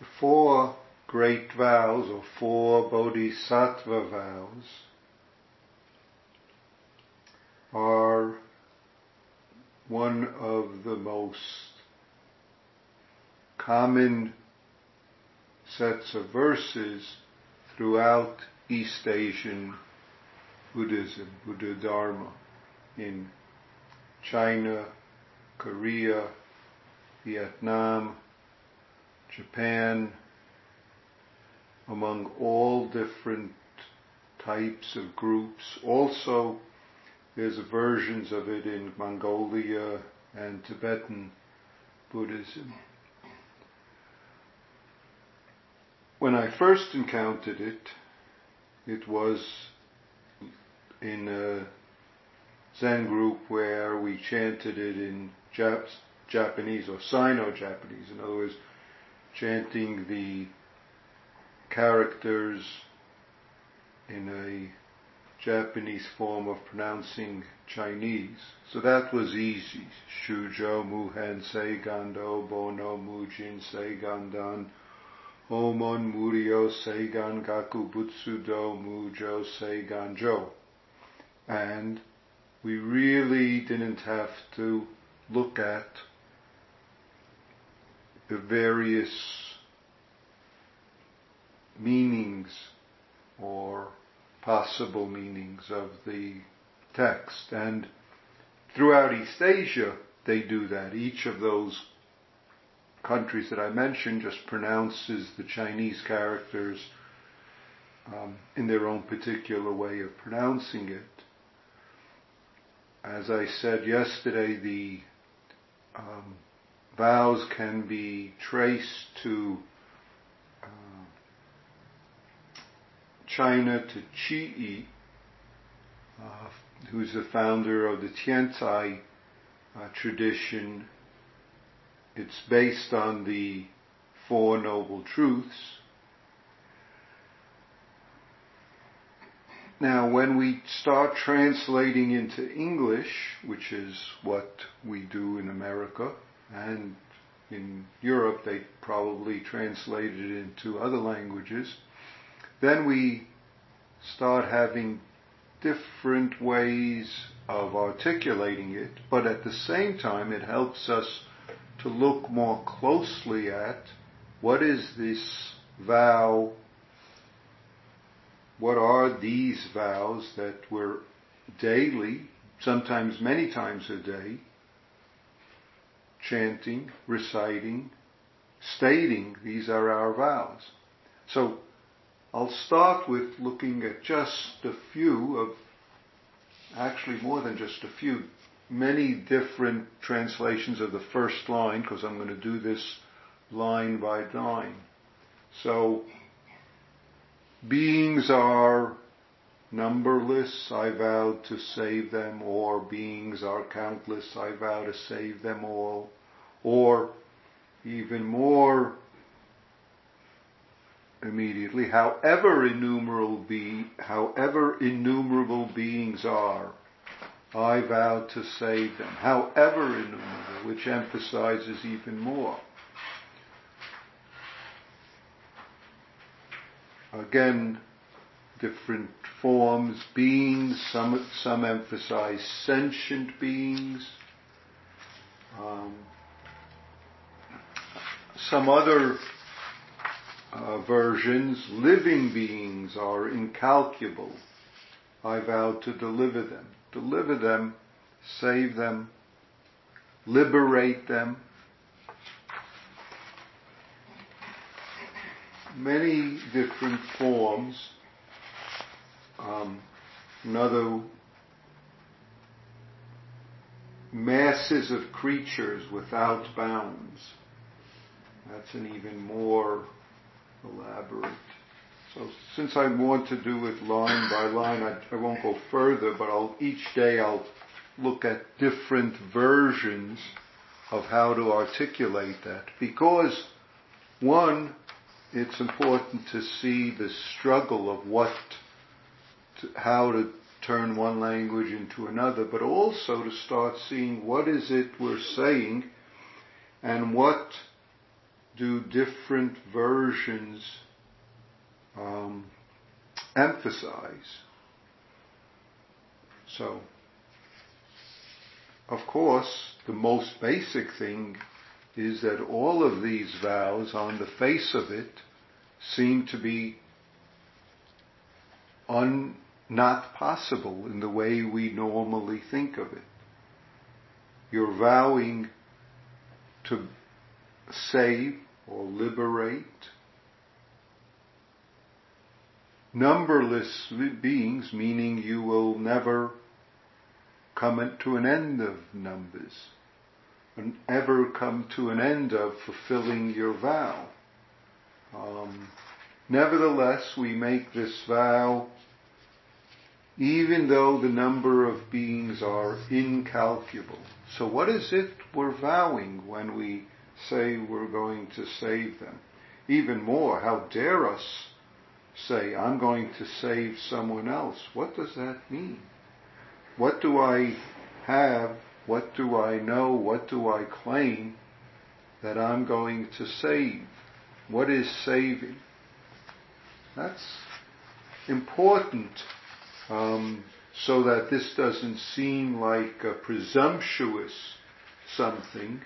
the four great vows, or four bodhisattva vows, are one of the most common sets of verses throughout East Asian Buddhism, Buddha Dharma, in China, Korea, Vietnam, Japan, among all different types of groups. Also, there's versions of it in Mongolia and Tibetan Buddhism. When I first encountered it, it was in a Zen group where we chanted it in Japanese or Sino-Japanese. In other words, chanting the characters in a Japanese form of pronouncing Chinese. So that was easy. Shujo, Muhen, Seigando, Bono, Mujin, Seigandan, Homon, Murio, Seigan, Gaku, Butsudo, Mujo, Seiganjo. And we really didn't have to look at the various meanings or possible meanings of the text. And throughout East Asia, they do that. Each of those countries that I mentioned just pronounces the Chinese characters in their own particular way of pronouncing it. As I said yesterday, the vows can be traced to China, to Qi Yi, who's the founder of the Tiantai tradition. It's based on the Four Noble Truths. Now, when we start translating into English, which is what we do in America, and in Europe they probably translate it into other languages, then we start having different ways of articulating it, but at the same time it helps us to look more closely at what is this vow, what are these vows that we're daily, sometimes many times a day, chanting, reciting, stating, these are our vows. So I'll start with looking at just a few of, actually more than just a few, many different translations of the first line, because I'm going to do this line by line. So, beings are numberless, I vow to save them, or beings are countless, I vow to save them all, or even more immediately, however innumerable beings are, I vow to save them, however innumerable, which emphasizes even more. Again, different forms, beings, some emphasize sentient beings. Some other versions, living beings are incalculable, I vow to deliver them, save them, liberate them. Many different forms. Another, masses of creatures without bounds. That's an even more elaborate. So since I want to do it line by line, I won't go further, but each day I'll look at different versions of how to articulate that. Because, one, it's important to see the struggle of how to turn one language into another, but also to start seeing what is it we're saying and what do different versions emphasize. So, of course, the most basic thing is that all of these vows, on the face of it, seem to be not possible in the way we normally think of it. You're vowing to save or liberate numberless beings, meaning you will never come to an end of numbers, and ever come to an end of fulfilling your vow. Nevertheless, we make this vow even though the number of beings are incalculable. So what is it we're vowing when we say we're going to save them? Even more, how dare us say, I'm going to save someone else. What does that mean? What do I have? What do I know? What do I claim that I'm going to save? What is saving? That's important, so that this doesn't seem like a presumptuous something,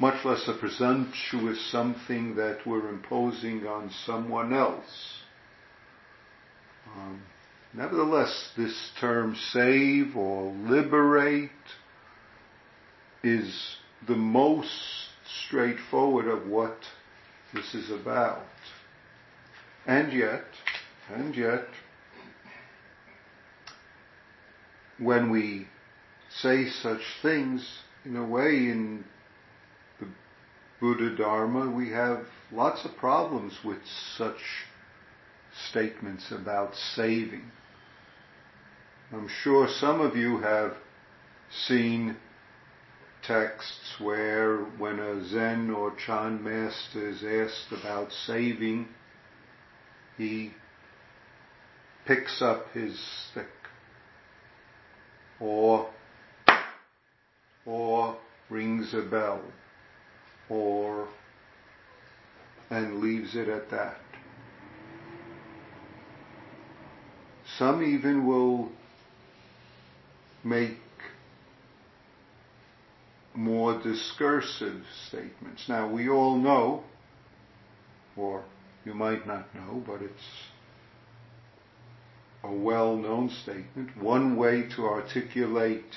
much less a presumptuous something that we're imposing on someone else. Nevertheless, this term save or liberate is the most straightforward of what this is about. And yet, when we say such things, in a way, in the Buddha Dharma, we have lots of problems with such statements about saving. I'm sure some of you have seen texts where, when a Zen or Chan master is asked about saving, he picks up his stick, or rings a bell, and leaves it at that. Some even will make more discursive statements. Now, we all know, or you might not know, but it's a well-known statement. One way to articulate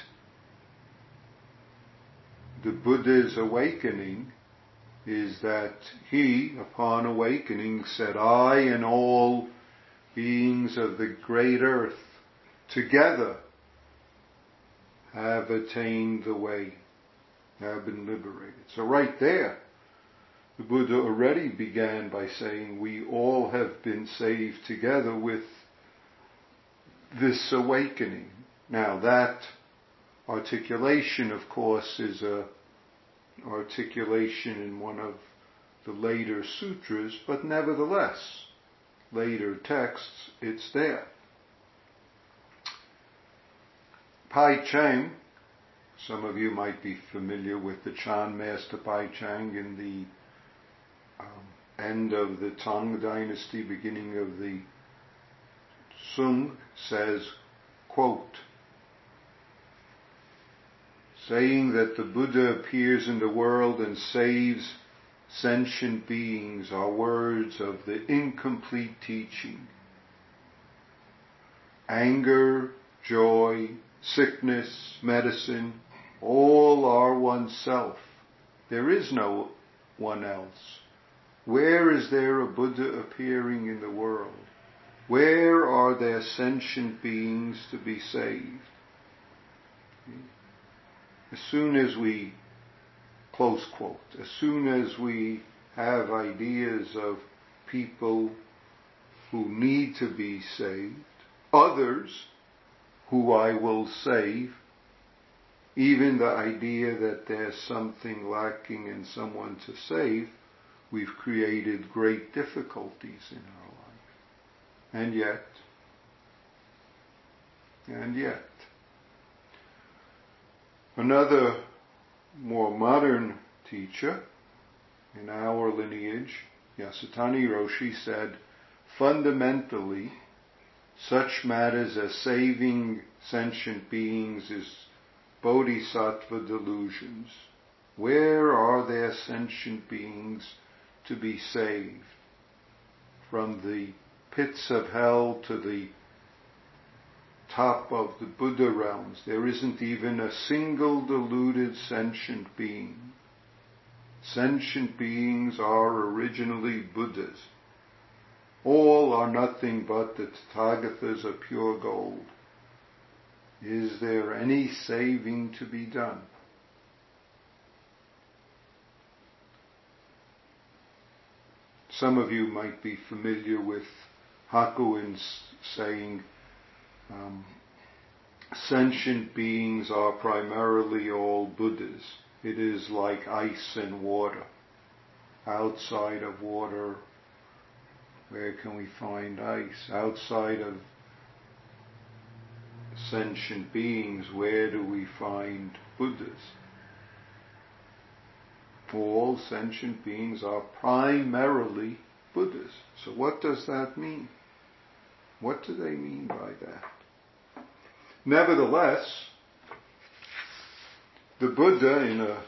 the Buddha's awakening is that he, upon awakening, said, I and all beings of the great earth together have attained the way, have been liberated. So right there, the Buddha already began by saying we all have been saved together with this awakening. Now that articulation, of course, is an articulation in one of the later sutras, but nevertheless, later texts, it's there. Pai Chang, some of you might be familiar with the Chan master Pai Chang in the end of the Tang Dynasty, beginning of the Sung, says, quote, saying that the Buddha appears in the world and saves sentient beings are words of the incomplete teaching. Anger, joy, sickness, medicine, all are oneself. There is no one else. Where is there a Buddha appearing in the world? Where are there sentient beings to be saved? As soon as we have ideas of people who need to be saved, others who I will save, even the idea that there's something lacking in someone to save, we've created great difficulties in our life. And yet, another more modern teacher, in our lineage, Yasutani Roshi said, fundamentally, such matters as saving sentient beings is bodhisattva delusions. Where are there sentient beings to be saved? From the pits of hell to the top of the Buddha realms, there isn't even a single deluded sentient being. Sentient beings are originally Buddhas. All are nothing but the Tathagatas of pure gold. Is there any saving to be done? Some of you might be familiar with Hakuin's saying, sentient beings are primarily all Buddhas. It is like ice and water. Outside of water, where can we find ice? Outside of sentient beings, where do we find Buddhas? All sentient beings are primarily Buddhas. So what does that mean? What do they mean by that? Nevertheless, the Buddha in a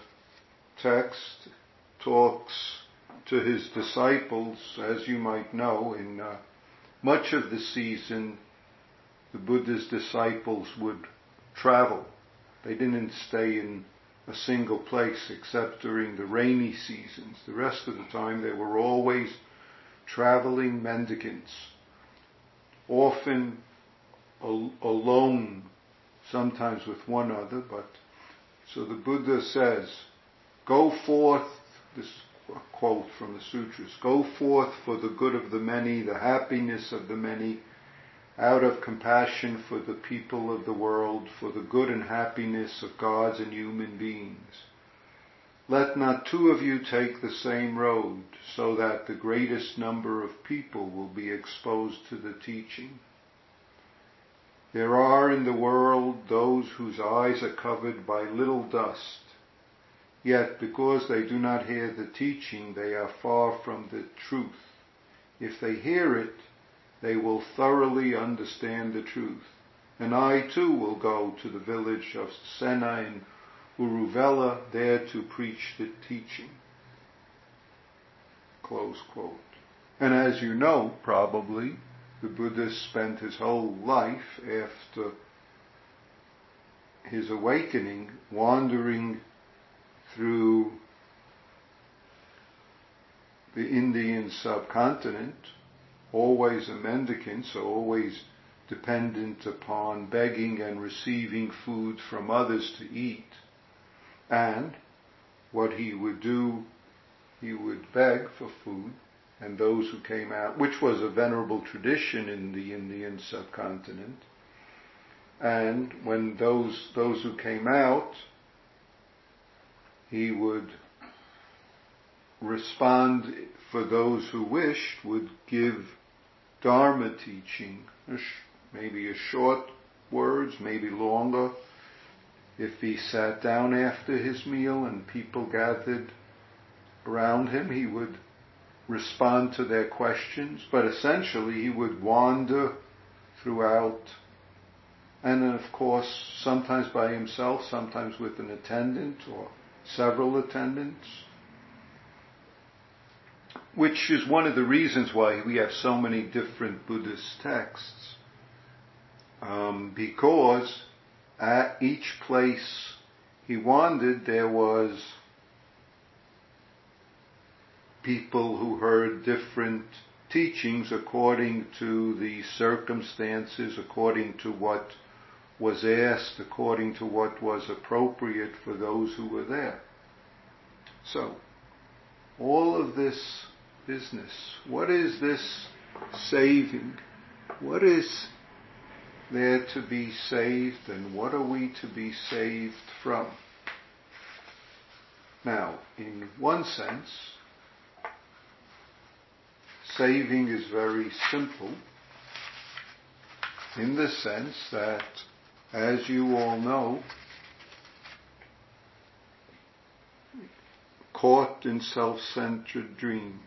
text talks to his disciples, as you might know, in much of the season the Buddha's disciples would travel. They didn't stay in a single place except during the rainy seasons. The rest of the time they were always traveling mendicants, often alone, sometimes with one other. But so the Buddha says, go forth, this is a quote from the sutras, go forth for the good of the many, the happiness of the many, out of compassion for the people of the world, for the good and happiness of gods and human beings. Let not two of you take the same road, so that the greatest number of people will be exposed to the teaching. There are in the world those whose eyes are covered by little dust, yet because they do not hear the teaching, they are far from the truth. If they hear it, they will thoroughly understand the truth. And I too will go to the village of Sena in Uruvela, there to preach the teaching. Close quote. And as you know, probably, the Buddha spent his whole life after his awakening wandering through the Indian subcontinent, always a mendicant, so always dependent upon begging and receiving food from others to eat. And what he would do, he would beg for food, and those who came out, which was a venerable tradition in the Indian subcontinent, and when those who came out, he would respond, for those who wished, would give Dharma teaching, maybe a short words, maybe longer. If he sat down after his meal and people gathered around him, he would respond to their questions, but essentially he would wander throughout, and of course sometimes by himself, sometimes with an attendant or several attendants, which is one of the reasons why we have so many different Buddhist texts, because at each place he wandered, there was people who heard different teachings according to the circumstances, according to what was asked, according to what was appropriate for those who were there. So, all of this business, what is this saving? What is there to be saved, and what are we to be saved from? Now, in one sense, saving is very simple, in the sense that, as you all know, caught in self-centered dream,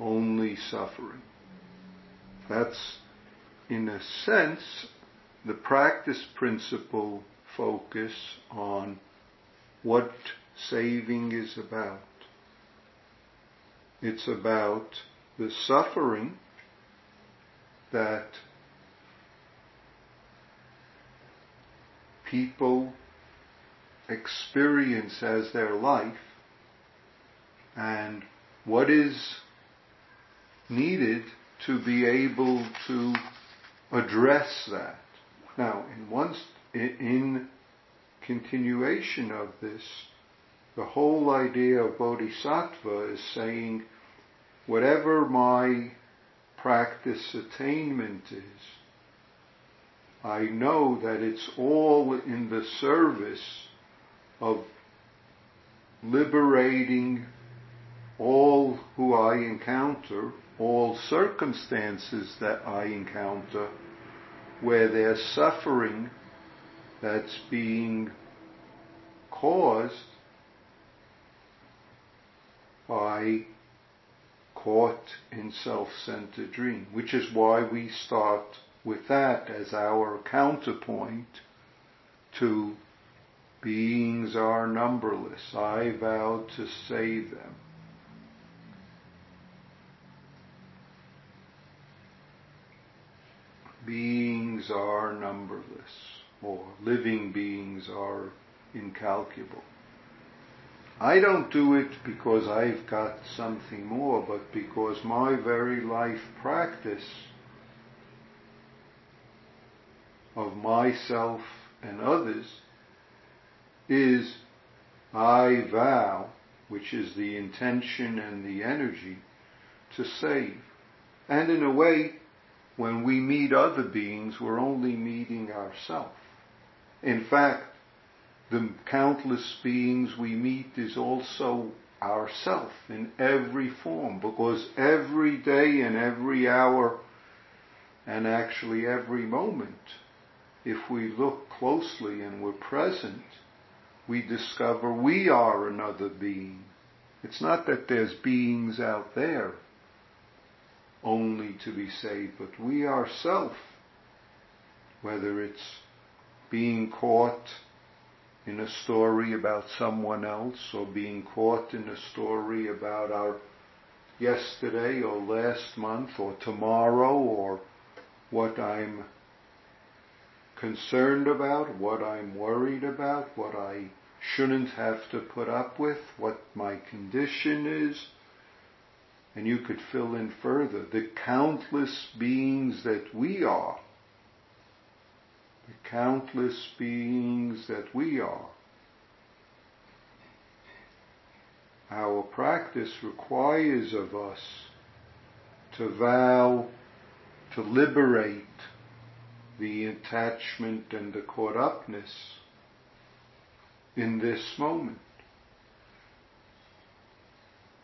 only suffering. That's, in a sense, the practice principle focus on what saving is about. It's about the suffering that people experience as their life, and what is needed to be able to address that. Now, in continuation of this, the whole idea of bodhisattva is saying, whatever my practice attainment is, I know that it's all in the service of liberating all who I encounter, all circumstances that I encounter, where there's suffering that's being caused by caught in self-centered dream, which is why we start with that as our counterpoint to beings are numberless, I vow to save them. Beings are numberless, or living beings are incalculable. I don't do it because I've got something more, but because my very life practice of myself and others is I vow, which is the intention and the energy, to save. And in a way, when we meet other beings, we're only meeting ourselves. In fact, the countless beings we meet is also ourself in every form, because every day and every hour, and actually every moment, if we look closely and we're present, we discover we are another being. It's not that there's beings out there only to be saved, but we ourselves, whether it's being caught in a story about someone else or being caught in a story about our yesterday or last month or tomorrow or what I'm concerned about, what I'm worried about, what I shouldn't have to put up with, what my condition is. And you could fill in further, the countless beings that we are, the countless beings that we are. Our practice requires of us to vow to liberate the attachment and the caught upness in this moment.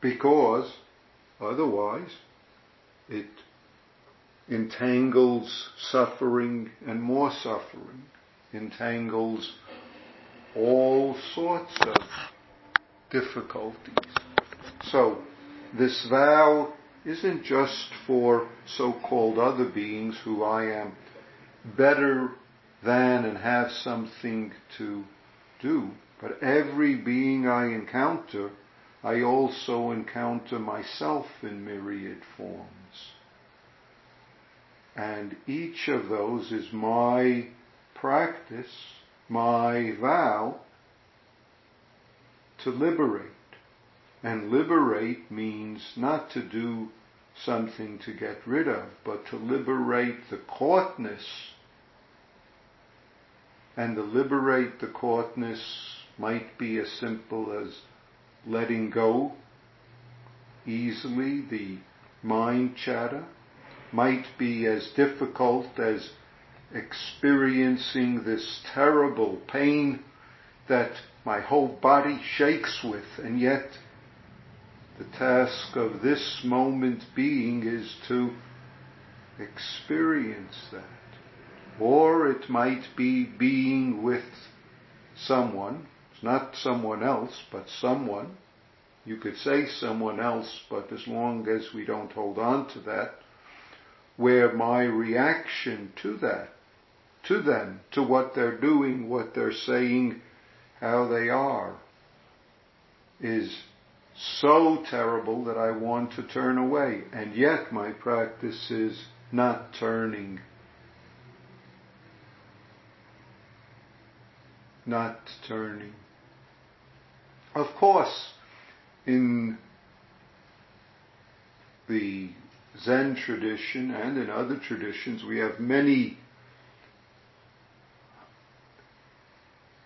Because otherwise, it entangles suffering and more suffering, entangles all sorts of difficulties. So, this vow isn't just for so-called other beings who I am better than and have something to do, but every being I encounter, I also encounter myself in myriad forms. And each of those is my practice, my vow to liberate. And liberate means not to do something to get rid of, but to liberate the caughtness. And to liberate the caughtness might be as simple as letting go easily the mind chatter, might be as difficult as experiencing this terrible pain that my whole body shakes with, and yet the task of this moment being is to experience that. Or it might be being with someone, not someone else, but someone. You could say someone else, but as long as we don't hold on to that, where my reaction to that, to them, to what they're doing, what they're saying, how they are, is so terrible that I want to turn away. And yet my practice is not turning, not turning. Of course, in the Zen tradition and in other traditions, we have many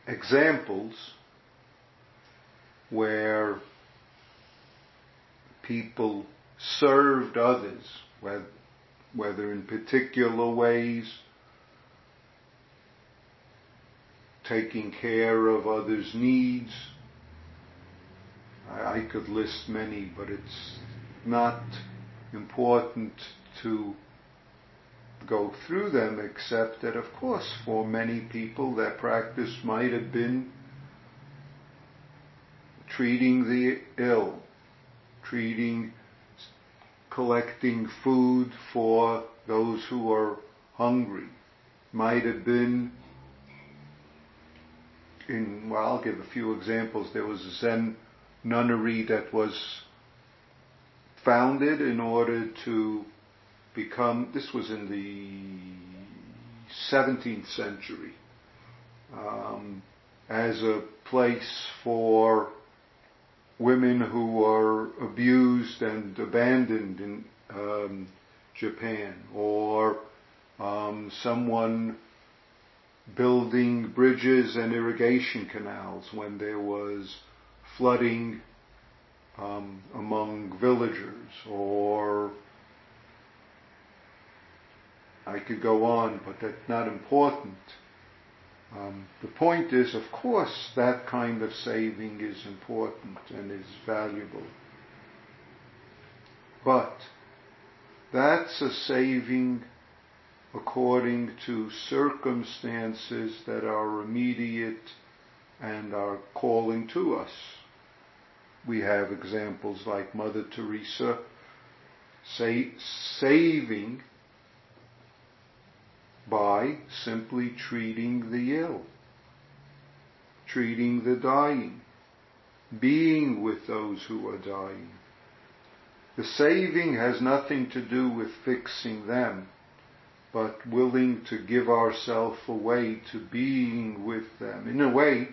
examples where people served others, whether in particular ways, taking care of others' needs. I could list many, but it's not important to go through them, except that, of course, for many people, their practice might have been treating the ill, collecting food for those who are hungry, might have been in, well, I'll give a few examples. There was a Zen nunnery that was founded in order to become, this was in the 17th century, as a place for women who were abused and abandoned in Japan, or someone building bridges and irrigation canals when there was flooding among villagers, or I could go on, but that's not important. The point is, of course, that kind of saving is important and is valuable. But that's a saving according to circumstances that are immediate and are calling to us. We have examples like Mother Teresa saving by simply treating the ill, treating the dying, being with those who are dying. The saving has nothing to do with fixing them, but willing to give ourselves away to being with them. In a way,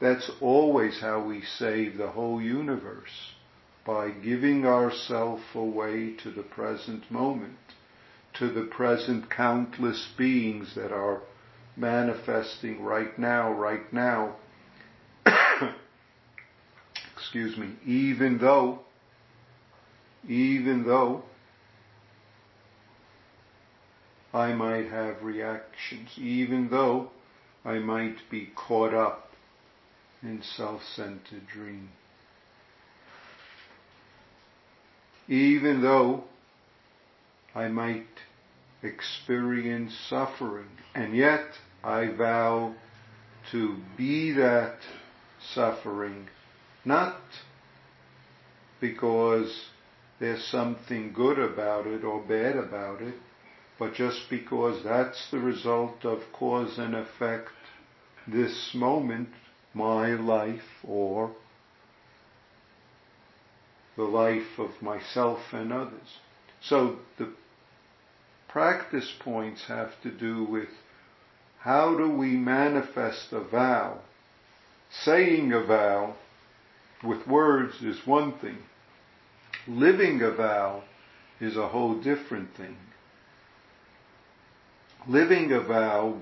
that's always how we save the whole universe, by giving ourselves away to the present moment, to the present countless beings that are manifesting right now, excuse me, even though I might have reactions, even though I might be caught up in self-centered dream, even though I might experience suffering, and yet I vow to be that suffering, not because there's something good about it or bad about it, but just because that's the result of cause and effect, this moment, my life, or the life of myself and others. So the practice points have to do with how do we manifest a vow. Saying a vow with words is one thing. Living a vow is a whole different thing. Living a vow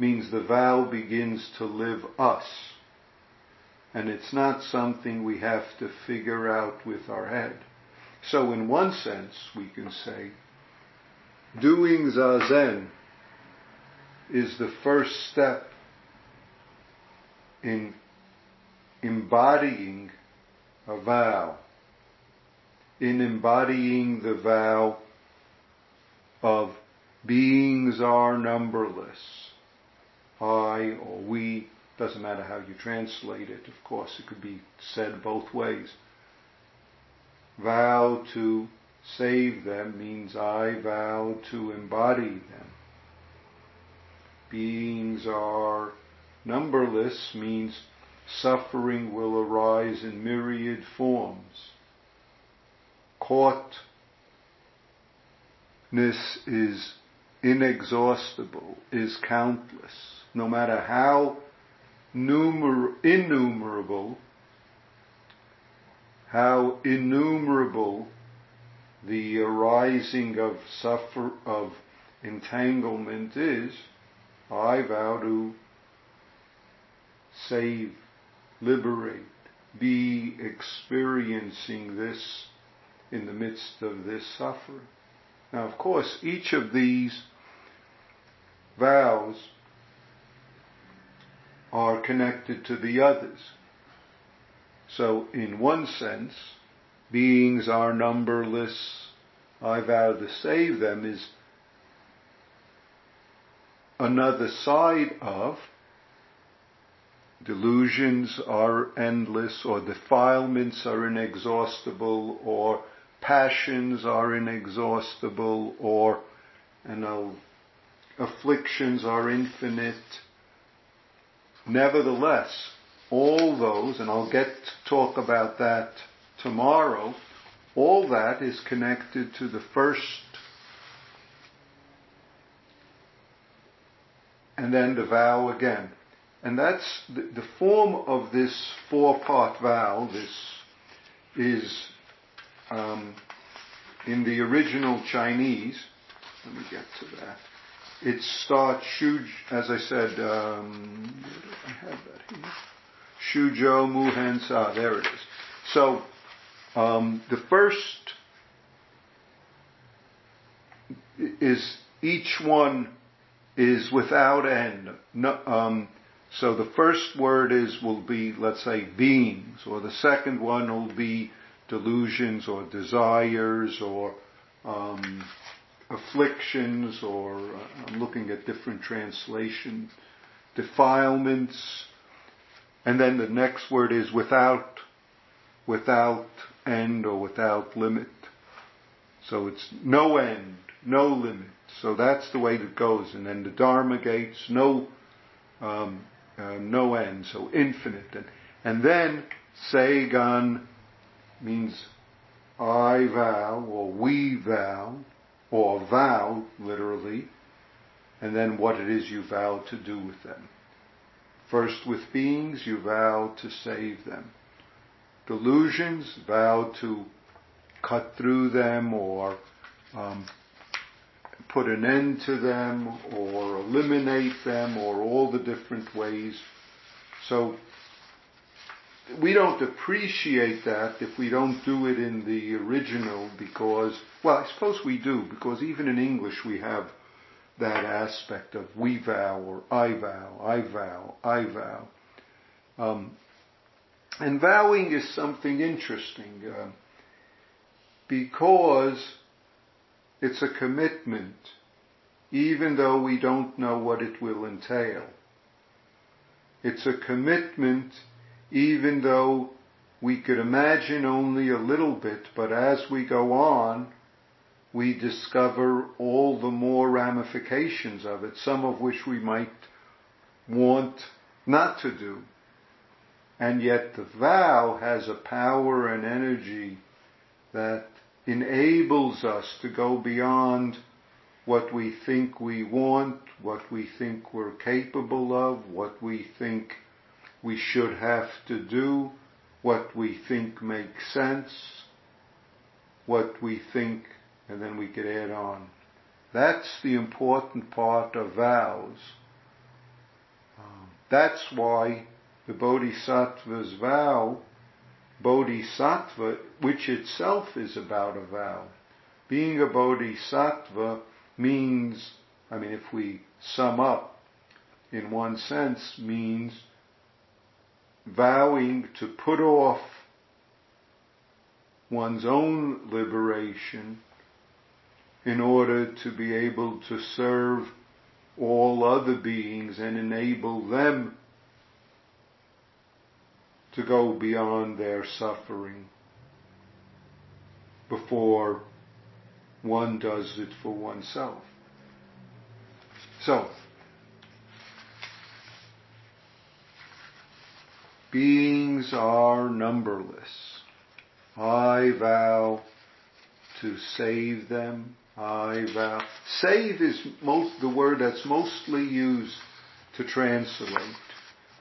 means the vow begins to live us. And it's not something we have to figure out with our head. So in one sense, we can say, doing Zazen is the first step in embodying a vow, in embodying the vow of beings are numberless, I or we Doesn't matter how you translate it, of course. It could be said both ways. Vow to save them means I vow to embody them. Beings are numberless means suffering will arise in myriad forms. Caughtness is inexhaustible, is countless. No matter how innumerable the arising of entanglement is, I vow to save, liberate, be experiencing this in the midst of this suffering. Now, of course, each of these vows are connected to the others. So, in one sense, beings are numberless. I vow to save them is another side of delusions are endless, or defilements are inexhaustible, or passions are inexhaustible, or afflictions are infinite. Nevertheless, all those, and I'll get to talk about that tomorrow, all that is connected to the first, and then the vow again. And that's the form of this four-part vow. This is in the original Chinese. Let me get to that. It starts, as I said, I have that here. Shuzhou Muhen Sa, there it is. So, the first is, each one is without end. So the first word will be, let's say, beings, or the second one will be delusions or desires or afflictions, or I'm looking at different translations, defilements, and then the next word is without end or without limit. So it's no end, no limit. So that's the way it goes. And then the Dharma gates, no end, so infinite. And then Seigan means I vow, or we vow, or vow, literally, and then what it is you vow to do with them. First with beings, you vow to save them. Delusions, vow to cut through them, or put an end to them, or eliminate them, or all the different ways. So we don't appreciate that if we don't do it in the original, because, well, I suppose we do, because even in English we have that aspect of we vow, or I vow, I vow, I vow. And vowing is something interesting, because it's a commitment, even though we don't know what it will entail. It's a commitment, even though we could imagine only a little bit, but as we go on, we discover all the more ramifications of it, some of which we might want not to do. And yet the vow has a power and energy that enables us to go beyond what we think we want, what we think we're capable of, what we think we should have to do, what we think makes sense, what we think, and then we could add on. That's the important part of vows. That's why the Bodhisattva's vow, Bodhisattva, which itself is about a vow. Being a Bodhisattva means, I mean, if we sum up, in one sense, means vowing to put off one's own liberation in order to be able to serve all other beings and enable them to go beyond their suffering before one does it for oneself. So, beings are numberless. I vow to save them. I vow. Save is the word that's mostly used to translate,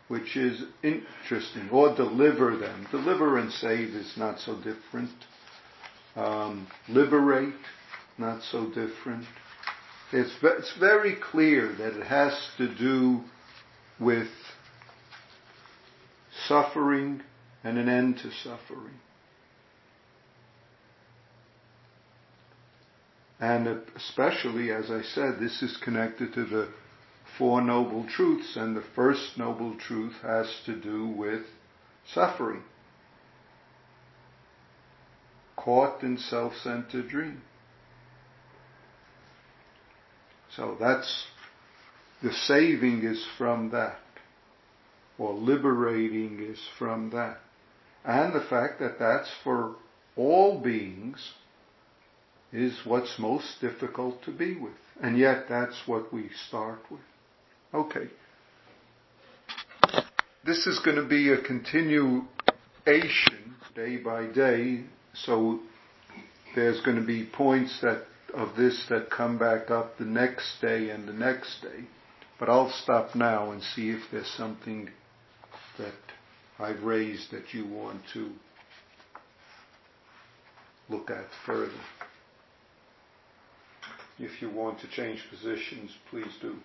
which is interesting. Or deliver them. Deliver and save is not so different. Liberate, not so different. It's very clear that it has to do with suffering and an end to suffering. And especially, as I said, this is connected to the Four Noble Truths, and the first Noble Truth has to do with suffering. Caught in self-centered dream. So that's, the saving is from that, or liberating is from that. And the fact that that's for all beings is what's most difficult to be with. And yet that's what we start with. Okay. This is going to be a continuation day by day, so there's going to be points that come back up the next day and the next day. But I'll stop now and see if there's something that I've raised that you want to look at further. If you want to change positions, please do.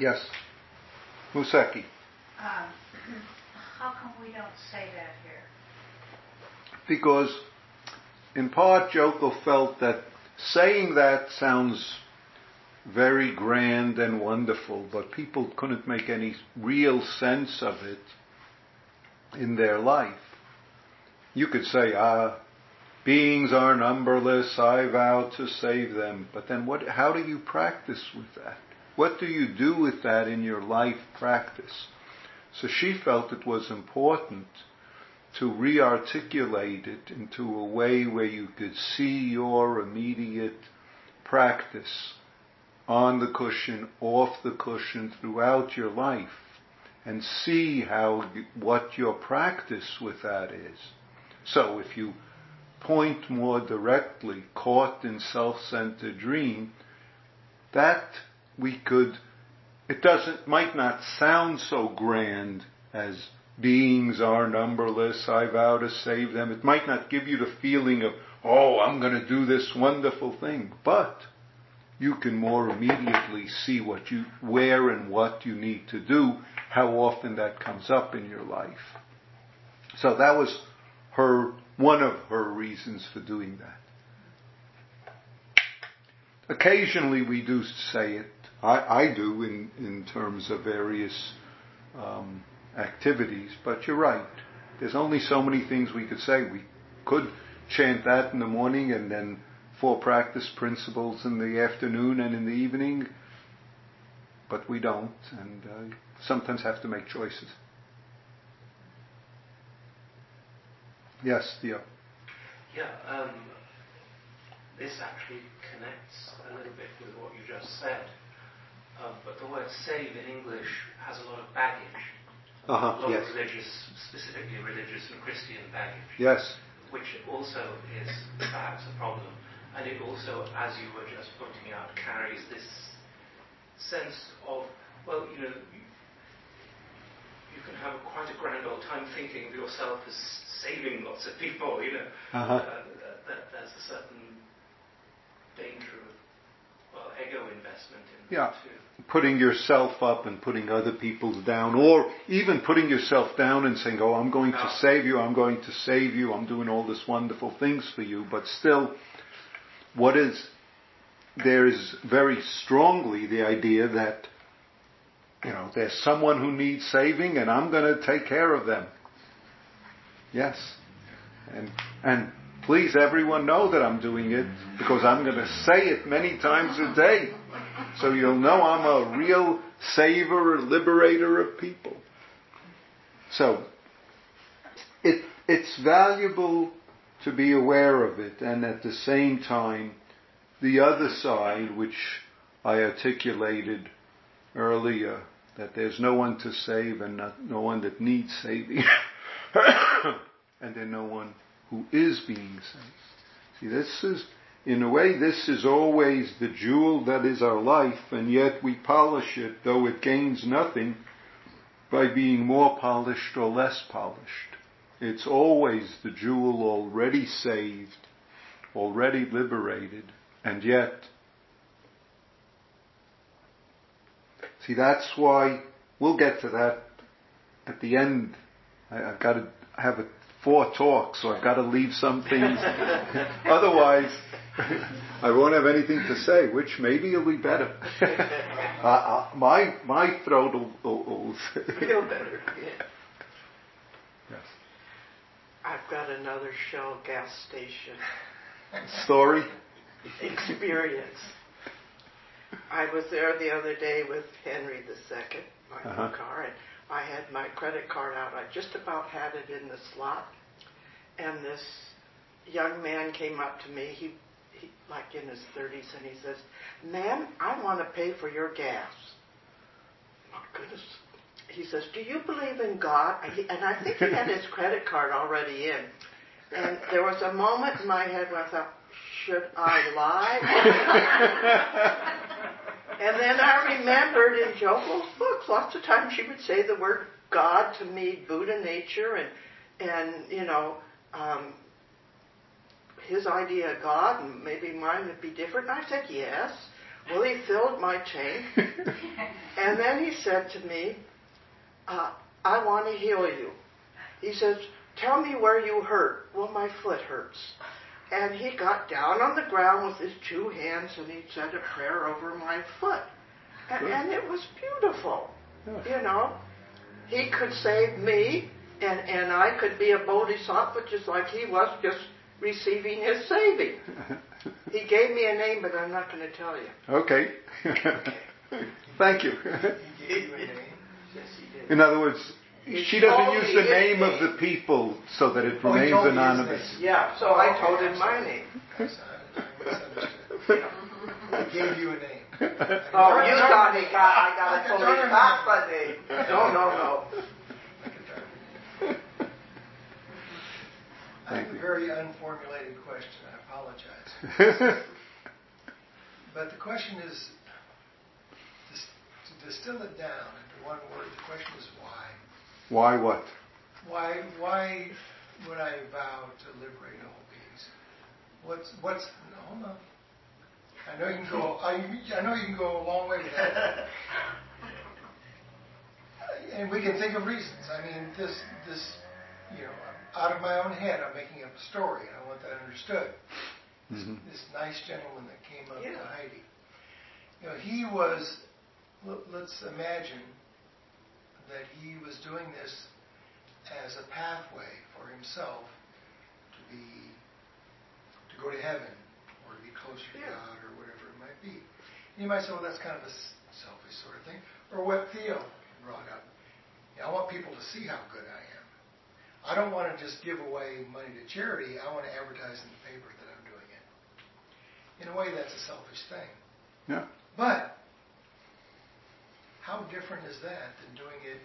Yes. Musaki. How come we don't say that here? Because, in part, Joko felt that saying that sounds very grand and wonderful, but people couldn't make any real sense of it in their life. You could say, beings are numberless, I vow to save them. But then how do you practice with that? What do you do with that in your life practice? So she felt it was important to re-articulate it into a way where you could see your immediate practice on the cushion, off the cushion, throughout your life, and see what your practice with that is. So if you point more directly, caught in self-centered dream, that might not sound so grand as beings are numberless, I vow to save them. It might not give you the feeling of, I'm going to do this wonderful thing, but you can more immediately see where and what you need to do, how often that comes up in your life. So that was one of her reasons for doing that. Occasionally we do say it. I do in terms of various activities, but you're right. There's only so many things we could say. We could chant that in the morning and then four practice principles in the afternoon and in the evening, but we don't, and sometimes have to make choices. Yes, Theo? Yeah, this actually connects a little bit with what you just said, but the word save in English has a lot of baggage. Uh-huh, yes. Specifically religious and Christian baggage. Yes. Which also is perhaps a problem. And it also, as you were just pointing out, carries this sense of, you can have quite a grand old time thinking of yourself as saving lots of people, Uh-huh. There's a certain danger of ego investment in that too. Putting yourself up and putting other people down, or even putting yourself down and saying, I'm going to save you, I'm going to save you, I'm doing all this wonderful things for you, but still, there is very strongly the idea that, there's someone who needs saving and I'm going to take care of them. Yes. And please, everyone, know that I'm doing it, because I'm going to say it many times a day. So you'll know I'm a real saver, liberator of people. So it's valuable to be aware of it, and at the same time, the other side, which I articulated earlier, that there's no one to save and no one that needs saving, and then no one who is being saved. See, this is, in a way, this is always the jewel that is our life, and yet we polish it, though it gains nothing, by being more polished or less polished. It's always the jewel already saved, already liberated, and yet, see, that's why, we'll get to that at the end. I've got to have four talks, so I've got to leave some things. Otherwise, I won't have anything to say, which maybe will be better. My throat will feel better. Yeah. Yes. I've got another Shell gas station story. Experience. I was there the other day with Henry the Second, my new car, and I had my credit card out. I just about had it in the slot, and this young man came up to me. He like in his 30s, and he says, "Ma'am, I want to pay for your gas." My goodness. He says, "Do you believe in God?" And I think he had his credit card already in. And there was a moment in my head where I thought, should I lie? And then I remembered in Joko's books, lots of times she would say the word God to me, Buddha nature, and you know, his idea of God, and maybe mine would be different. And I said, yes. Well, he filled my tank. And then he said to me, I want to heal you. He says, tell me where you hurt. Well, my foot hurts. And he got down on the ground with his two hands and he said a prayer over my foot. And it was beautiful. Yes. You know, he could save me and I could be a bodhisattva just like he was, just receiving his saving. He gave me a name, but I'm not going to tell you. Okay. Thank you. He gave you a name? Yes, he did. In other words, she doesn't use the name of the people so that it remains anonymous. Yeah, so I told him my name. I gave you a name. Oh, you got me. I got a totally not name. No. I have a very unformulated question. I apologize. But the question is, to distill it down into one word, the question is why. Why what? Why would I vow to liberate all beings? What's hold on. I know you can go a long way with that. And we can think of reasons. I mean, this you know, out of my own head, I'm making up a story, and I want that understood. Mm-hmm. This nice gentleman that came up to Heidi. You know, he was. Let's imagine that he was doing this as a pathway for himself to go to heaven or to be closer to God or whatever it might be. And you might say, well, that's kind of a selfish sort of thing. Or what Theo brought up. You know, I want people to see how good I am. I don't want to just give away money to charity. I want to advertise in the paper that I'm doing it. In a way, that's a selfish thing. Yeah. But how different is that than doing it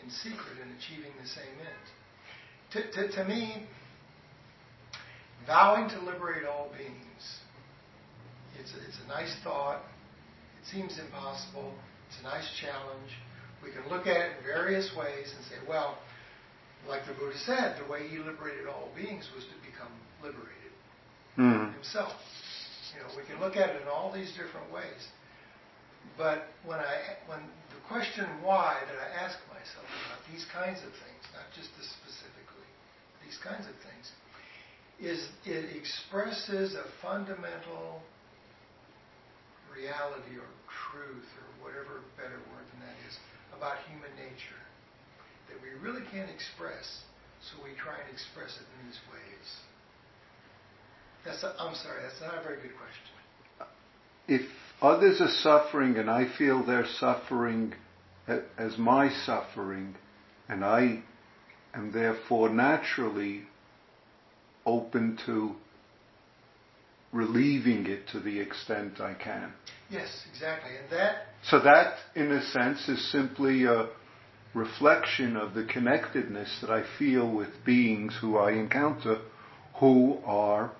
in secret and achieving the same end? To me, vowing to liberate all beings, it's a nice thought. It seems impossible. It's a nice challenge. We can look at it in various ways and say, well, like the Buddha said, the way he liberated all beings was to become liberated himself. You know, we can look at it in all these different ways. But when the question why that I ask myself about these kinds of things, not just this specifically, these kinds of things, is it expresses a fundamental reality or truth or whatever better word than that is about human nature that we really can't express So we try and express it in these ways. That's not a very good question. If others are suffering and I feel their suffering as my suffering, and I am therefore naturally open to relieving it to the extent I can. Yes, exactly. And that... So that, in a sense, is simply a reflection of the connectedness that I feel with beings who I encounter who are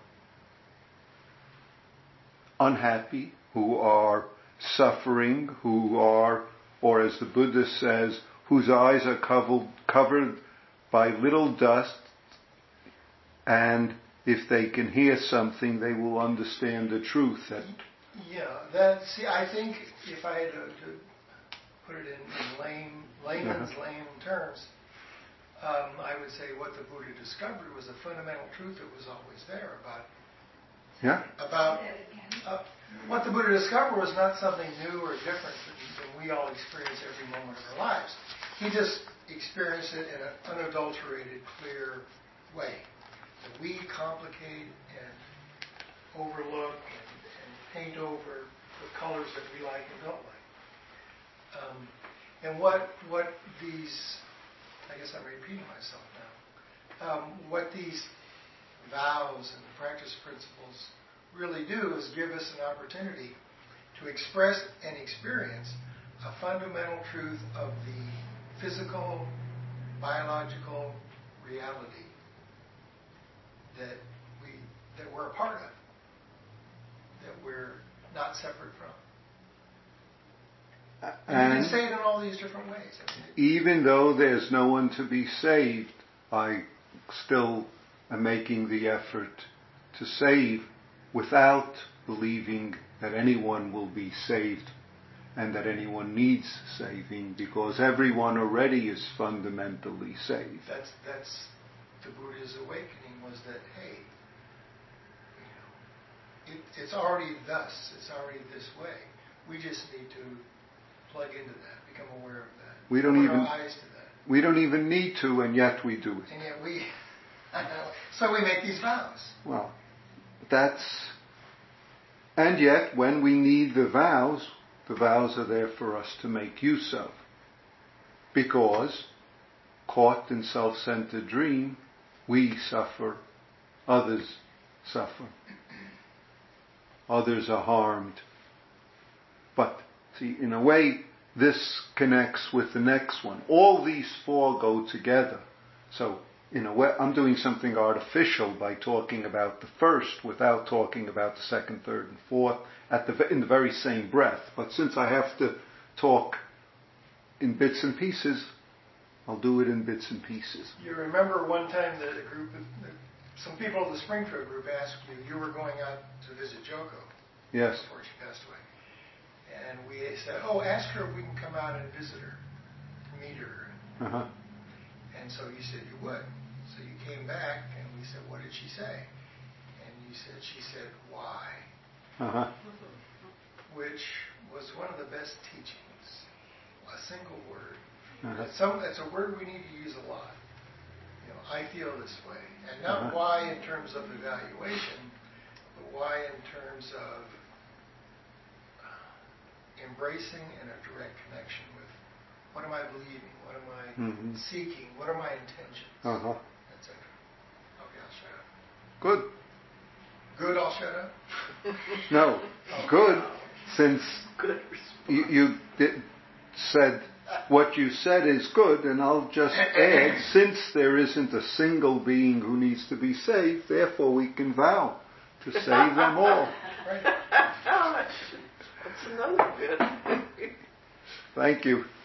unhappy, who are suffering, who are, or as the Buddha says, whose eyes are covered by little dust, and if they can hear something, they will understand the truth. I think if I had to put it in layman's lame terms, I would say what the Buddha discovered was a fundamental truth that was always there about what the Buddha discovered was not something new or different than we all experience every moment of our lives. He just experienced it in an unadulterated, clear way that we complicate and overlook and paint over the colors that we like and don't like. And what these, I guess I'm repeating myself now, what these vows and practice principles really do is give us an opportunity to express and experience a fundamental truth of the physical, biological reality that we're a part of, that we're not separate from. And you can say it in all these different ways. Even though there's no one to be saved, I still am making the effort to save without believing that anyone will be saved and that anyone needs saving, because everyone already is fundamentally saved. That's the Buddha's awakening, was that, hey, it's already thus, it's already this way. We just need to plug into that, become aware of that. We don't even put our eyes to that. We don't even need to, and yet we do it. And yet we... So we make these vows. Well, that's... And yet, when we need the vows are there for us to make use of. Because, caught in self-centered dream, we suffer, others suffer. Others are harmed. But, see, in a way, this connects with the next one. All these four go together. So, in a way, I'm doing something artificial by talking about the first without talking about the second, third, and fourth in the very same breath. But since I have to talk in bits and pieces, I'll do it in bits and pieces. You remember one time that some people in the Springfield group asked you were going out to visit Joko. Yes. Before she passed away. And we said, ask her if we can come out and visit her, meet her. Uh-huh. And so you said you would. So you came back, and we said, what did she say? And you said, she said, why? Uh-huh. Which was one of the best teachings. A single word. Uh-huh. That's a word we need to use a lot. I feel this way. And not why in terms of evaluation, but why in terms of embracing and a direct connection with what am I believing? What am I seeking? What are my intentions? Uh-huh. That's it. Okay, I'll shut up. Good. Good, I'll shut up? No. Okay. Good, since good you said what you said is good, and I'll just add, since there isn't a single being who needs to be saved, therefore we can vow to save them all. Right. That's another good. Thank you.